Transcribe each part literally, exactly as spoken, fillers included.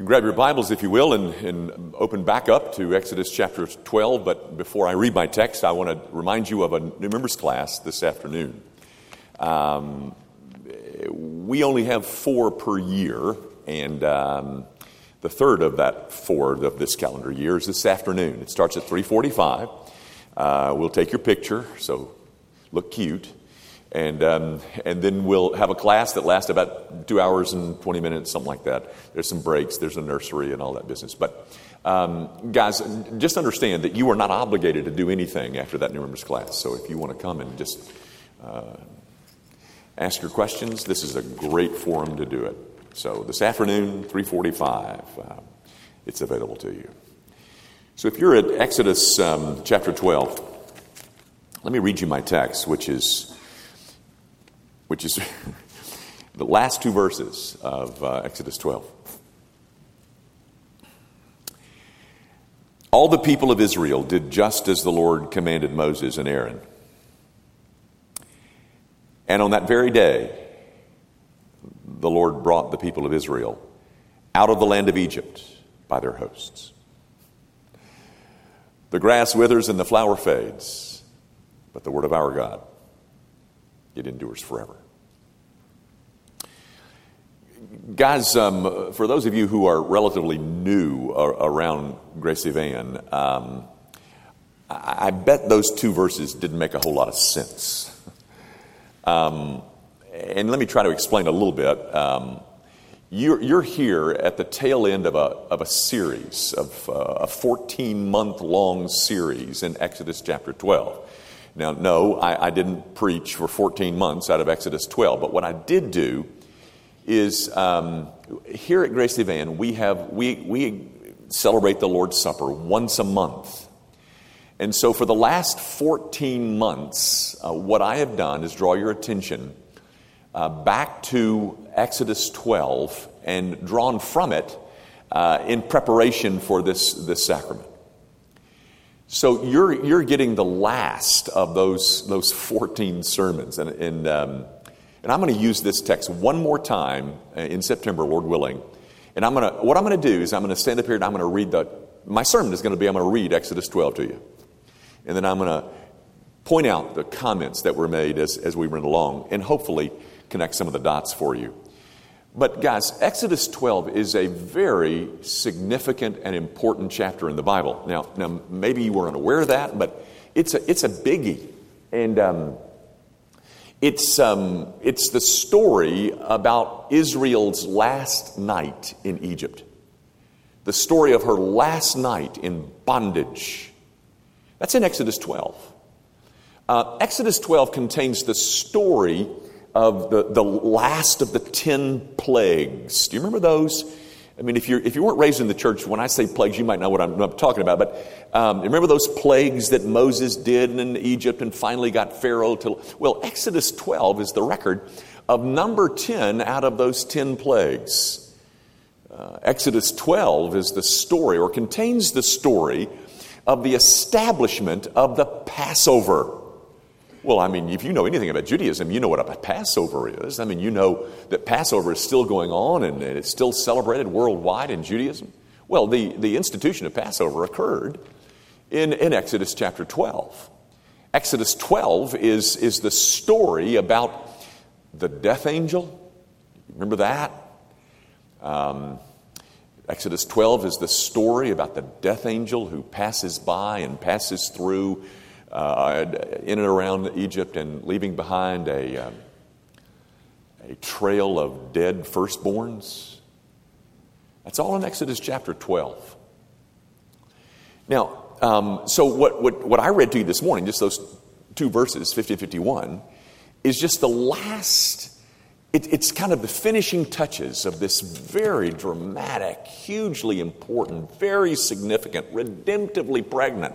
You can grab your Bibles, if you will, and, and open back up to Exodus chapter twelve. But before I read my text, I want to remind you of a new members class this afternoon. Um, we only have four per year, and um, the third of that four of this calendar year is this afternoon. It starts at three forty-five. Uh, we'll take your picture, so look cute. And um, and then we'll have a class that lasts about two hours and twenty minutes, something like that. There's some breaks. There's a nursery and all that business. But um, guys, just understand that you are not obligated to do anything after that new members class. So if you want to come and just uh, ask your questions, this is a great forum to do it. So this afternoon, three forty-five, uh, it's available to you. So if you're at Exodus um, chapter twelve, let me read you my text, which is. which is the last two verses of uh, Exodus twelve. All the people of Israel did just as the Lord commanded Moses and Aaron. And on that very day, the Lord brought the people of Israel out of the land of Egypt by their hosts. The grass withers and the flower fades, but the word of our God, it endures forever. Guys, um, for those of you who are relatively new around Gracie Van, um, I bet those two verses didn't make a whole lot of sense. Um, and let me try to explain a little bit. Um, you're, you're here at the tail end of a of a series, of uh, a fourteen-month-long series in Exodus chapter twelve. Now, no, I, I didn't preach for fourteen months out of Exodus twelve, but what I did do is um, here at Gracie Van, we have we we celebrate the Lord's Supper once a month, and so for the last fourteen months, uh, what I have done is draw your attention uh, back to Exodus twelve and drawn from it uh, in preparation for this this sacrament. So you're you're getting the last of those those fourteen sermons, and and um, and I'm going to use this text one more time in September, Lord willing. And I'm going to what I'm going to do is I'm going to stand up here and I'm going to read the my sermon is going to be I'm going to read Exodus twelve to you, and then I'm going to point out the comments that were made as as we went along, and hopefully connect some of the dots for you. But guys, Exodus twelve is a very significant and important chapter in the Bible. Now, now maybe you weren't aware of that, but it's a it's a biggie, and um, it's um, it's the story about Israel's last night in Egypt, the story of her last night in bondage. That's in Exodus twelve. Uh, Exodus twelve contains the story of the, the last of the ten plagues. Do you remember those? I mean, if you if you weren't raised in the church, when I say plagues, you might know what I'm, what I'm talking about. But um, remember those plagues that Moses did in Egypt and finally got Pharaoh to... Well, Exodus twelve is the record of number ten out of those ten plagues. Uh, Exodus twelve is the story, or contains the story, of the establishment of the Passover. Well, I mean, if you know anything about Judaism, you know what a Passover is. I mean, you know that Passover is still going on and it's still celebrated worldwide in Judaism. Well, the, the institution of Passover occurred in, in Exodus chapter twelve. Exodus twelve is, is the story about the death angel. Remember that? Um, Exodus twelve is the story about the death angel who passes by and passes through Uh, in and around Egypt and leaving behind a um, a trail of dead firstborns. That's all in Exodus chapter twelve. Now, um, so what, what, what I read to you this morning, just those two verses, fifty and fifty-one, is just the last, it, it's kind of the finishing touches of this very dramatic, hugely important, very significant, redemptively pregnant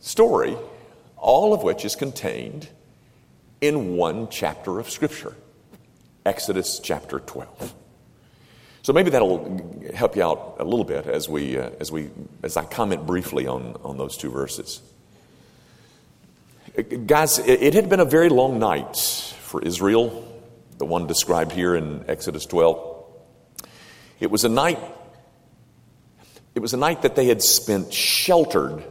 story, all of which is contained in one chapter of Scripture, Exodus chapter twelve. So maybe that'll help you out a little bit as we uh, as we as I comment briefly on on those two verses. Guys, it, it had been a very long night for Israel, the one described here in Exodus twelve. It was a night It was a night that they had spent sheltered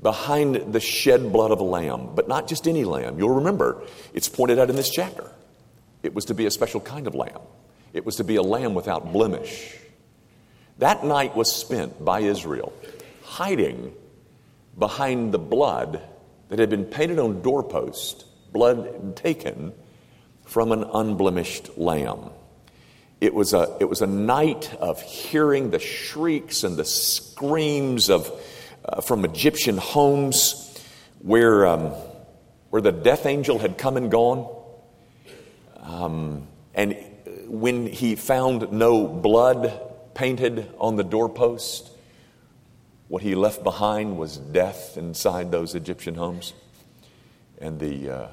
behind the shed blood of a lamb, but not just any lamb. You'll remember, it's pointed out in this chapter. It was to be a special kind of lamb. It was to be a lamb without blemish. That night was spent by Israel hiding behind the blood that had been painted on doorposts, blood taken from an unblemished lamb. It was a, it was a night of hearing the shrieks and the screams of uh, from Egyptian homes where, um, where the death angel had come and gone. Um, and when he found no blood painted on the doorpost, what he left behind was death inside those Egyptian homes. And the uh,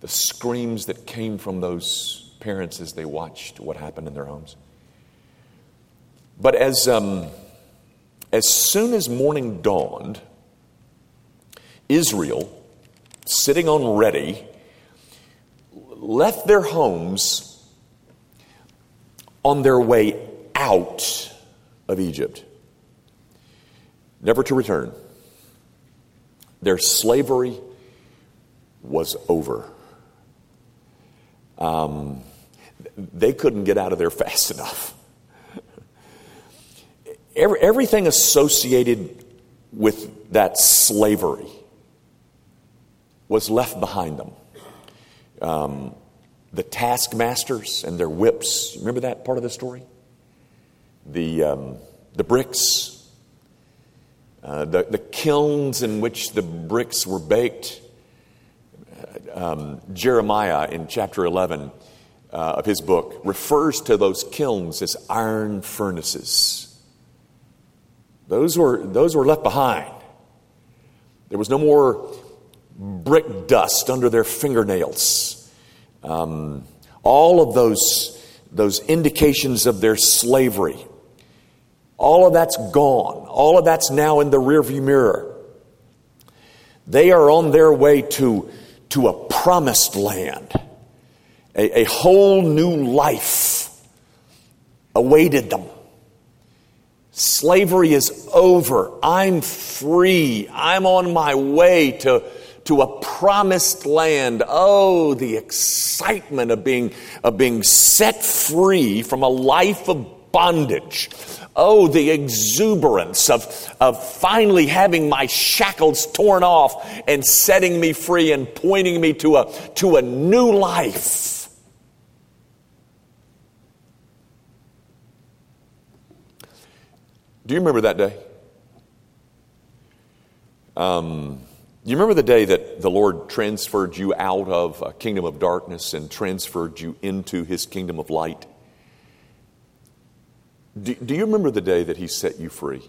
the screams that came from those parents as they watched what happened in their homes. But as um, as soon as morning dawned, Israel, sitting on ready, left their homes on their way out of Egypt, never to return. Their slavery was over. Um, they couldn't get out of there fast enough. Every, everything associated with that slavery was left behind them. Um, the taskmasters and their whips. Remember that part of the story? The um, the bricks. Uh, the, the kilns in which the bricks were baked. Um, Jeremiah in chapter eleven uh, of his book refers to those kilns as iron furnaces. Those were, those were left behind. There was no more brick dust under their fingernails. Um, all of those, those indications of their slavery, all of that's gone. All of that's now in the rearview mirror. They are on their way to, to a promised land. A, a whole new life awaited them. Slavery is over. I'm free. I'm on my way to, to a promised land. Oh, the excitement of being, of being set free from a life of bondage. Oh, the exuberance of, of finally having my shackles torn off and setting me free and pointing me to a, to a new life. Do you remember that day? Um, do you remember the day that the Lord transferred you out of a kingdom of darkness and transferred you into His kingdom of light? Do, do you remember the day that He set you free?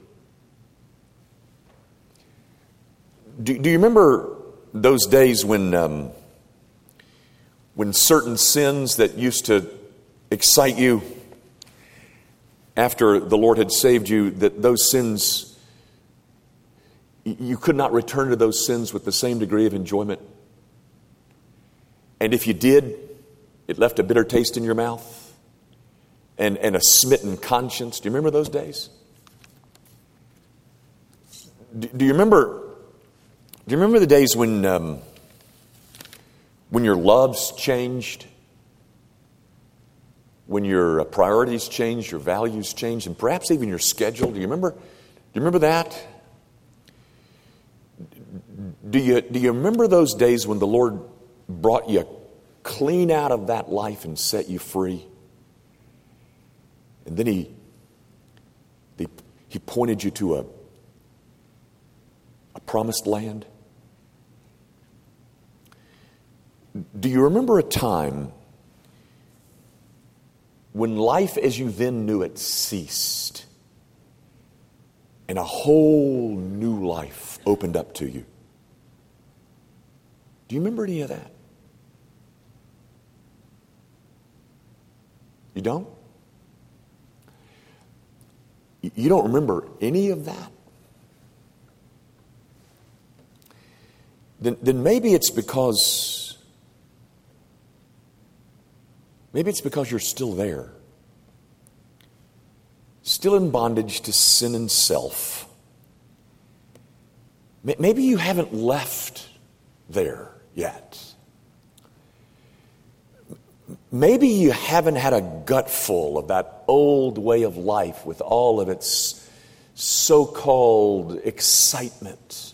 Do, do you remember those days when um, when certain sins that used to excite you after the Lord had saved you, that those sins, you could not return to those sins with the same degree of enjoyment? And if you did, it left a bitter taste in your mouth. And, and a smitten conscience. Do you remember those days? Do, do you remember? Do you remember the days when um, when your loves changed, when your priorities changed, your values changed, and perhaps even your schedule? Do you remember? Do you remember that? Do you do you remember those days when the Lord brought you clean out of that life and set you free? And then he, he, he pointed you to a, a promised land. Do you remember a time when life as you then knew it ceased and a whole new life opened up to you? Do you remember any of that? You don't? You don't remember any of that? Then, then maybe it's because, maybe it's because you're still there. still in bondage to sin and self. Maybe you haven't left there yet. Maybe you haven't had a gutful of that old way of life with all of its so-called excitement.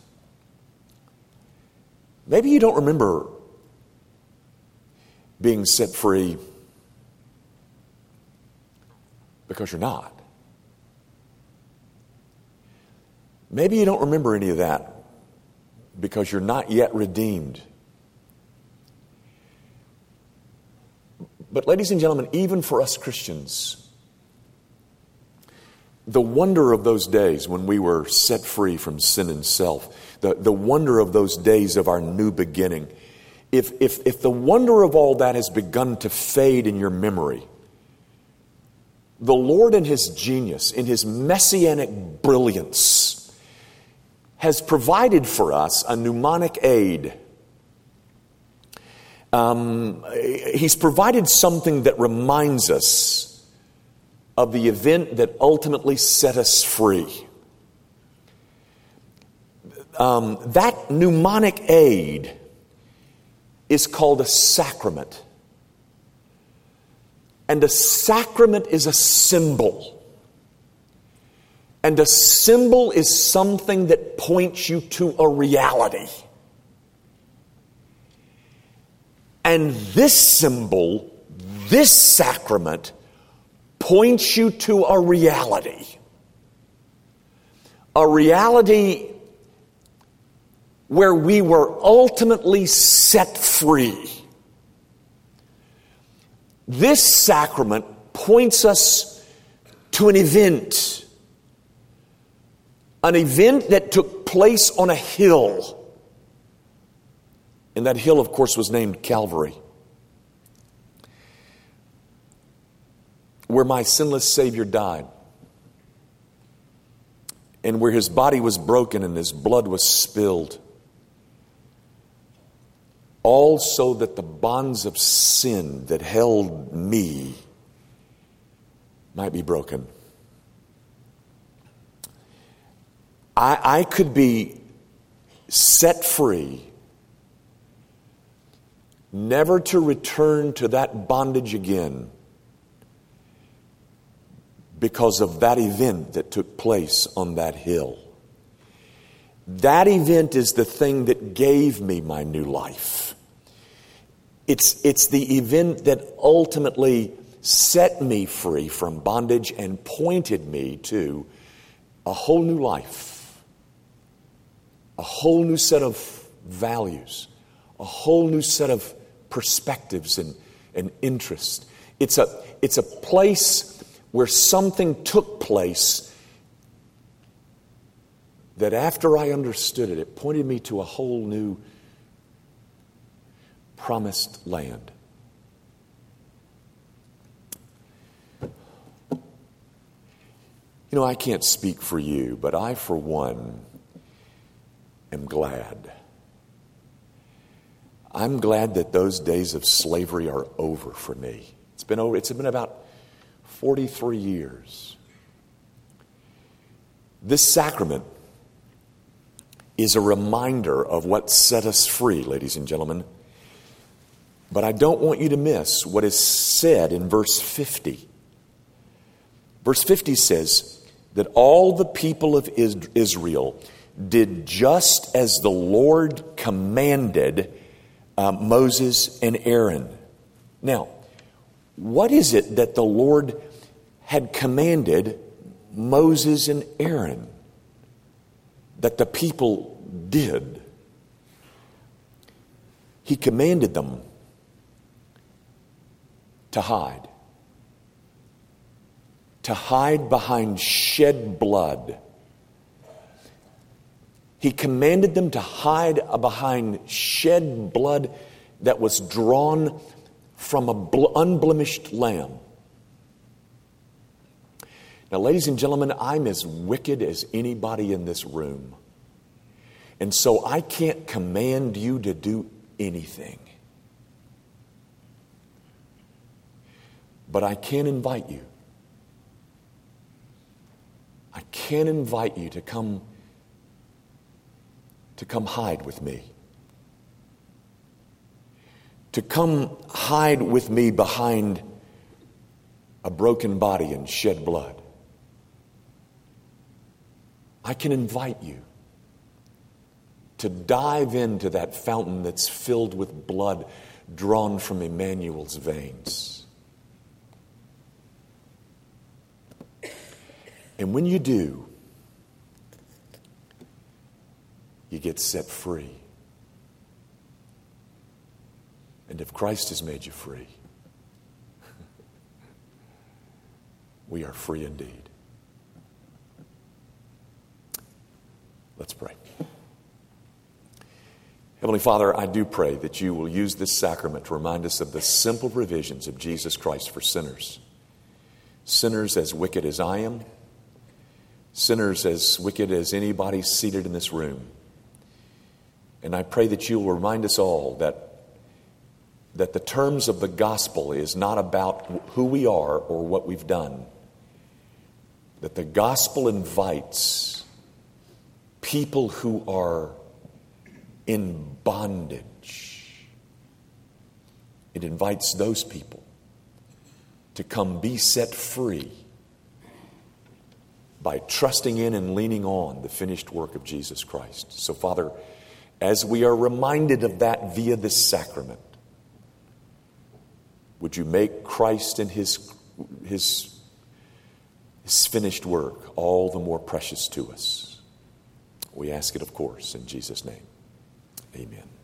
Maybe you don't remember being set free because you're not. Maybe you don't remember any of that because you're not yet redeemed. But ladies and gentlemen, even for us Christians, the wonder of those days when we were set free from sin and self, the, the wonder of those days of our new beginning, if, if, if the wonder of all that has begun to fade in your memory, the Lord in His genius, in His messianic brilliance, has provided for us a mnemonic aid. Um, he's provided something that reminds us of the event that ultimately set us free. Um, that mnemonic aid is called a sacrament. And a sacrament is a symbol. And a symbol is something that points you to a reality. And this symbol, this sacrament, points you to a reality. A reality where we were ultimately set free. This sacrament points us to an event. An event that took place on a hill. And that hill, of course, was named Calvary, where my sinless Savior died, and where His body was broken and His blood was spilled, all so that the bonds of sin that held me might be broken. I, I could be set free, never to return to that bondage again because of that event that took place on that hill. That event is the thing that gave me my new life. It's, it's the event that ultimately set me free from bondage and pointed me to a whole new life, a whole new set of values, a whole new set of perspectives and, and interest. It's a, it's a place where something took place that after I understood it, it pointed me to a whole new promised land. You know, I can't speak for you, but I, for one, am glad. I'm glad that those days of slavery are over for me. It's been over. It's been about forty-three years. This sacrament is a reminder of what set us free, ladies and gentlemen. But I don't want you to miss what is said in verse fifty. Verse fifty says that all the people of Israel did just as the Lord commanded Uh, Moses and Aaron. Now, what is it that the Lord had commanded Moses and Aaron that the people did? He commanded them to hide. To hide behind shed blood. He commanded them to hide behind shed blood that was drawn from an unblemished lamb. Now, ladies and gentlemen, I'm as wicked as anybody in this room. And so I can't command you to do anything. But I can invite you can invite you to come to come hide with me. To come hide with me behind a broken body and shed blood. I can invite you to dive into that fountain that's filled with blood drawn from Emmanuel's veins. And when you do, you get set free. And if Christ has made you free, we are free indeed. Let's pray. Heavenly Father, I do pray that you will use this sacrament to remind us of the simple provisions of Jesus Christ for sinners. Sinners as wicked as I am. Sinners as wicked as anybody seated in this room. And I pray that you will remind us all that that the terms of the gospel is not about who we are or what we've done. That the gospel invites people who are in bondage. It invites those people to come be set free by trusting in and leaning on the finished work of Jesus Christ. So, Father, as we are reminded of that via this sacrament, would you make Christ and his, his, his finished work all the more precious to us? We ask it, of course, in Jesus' name. Amen.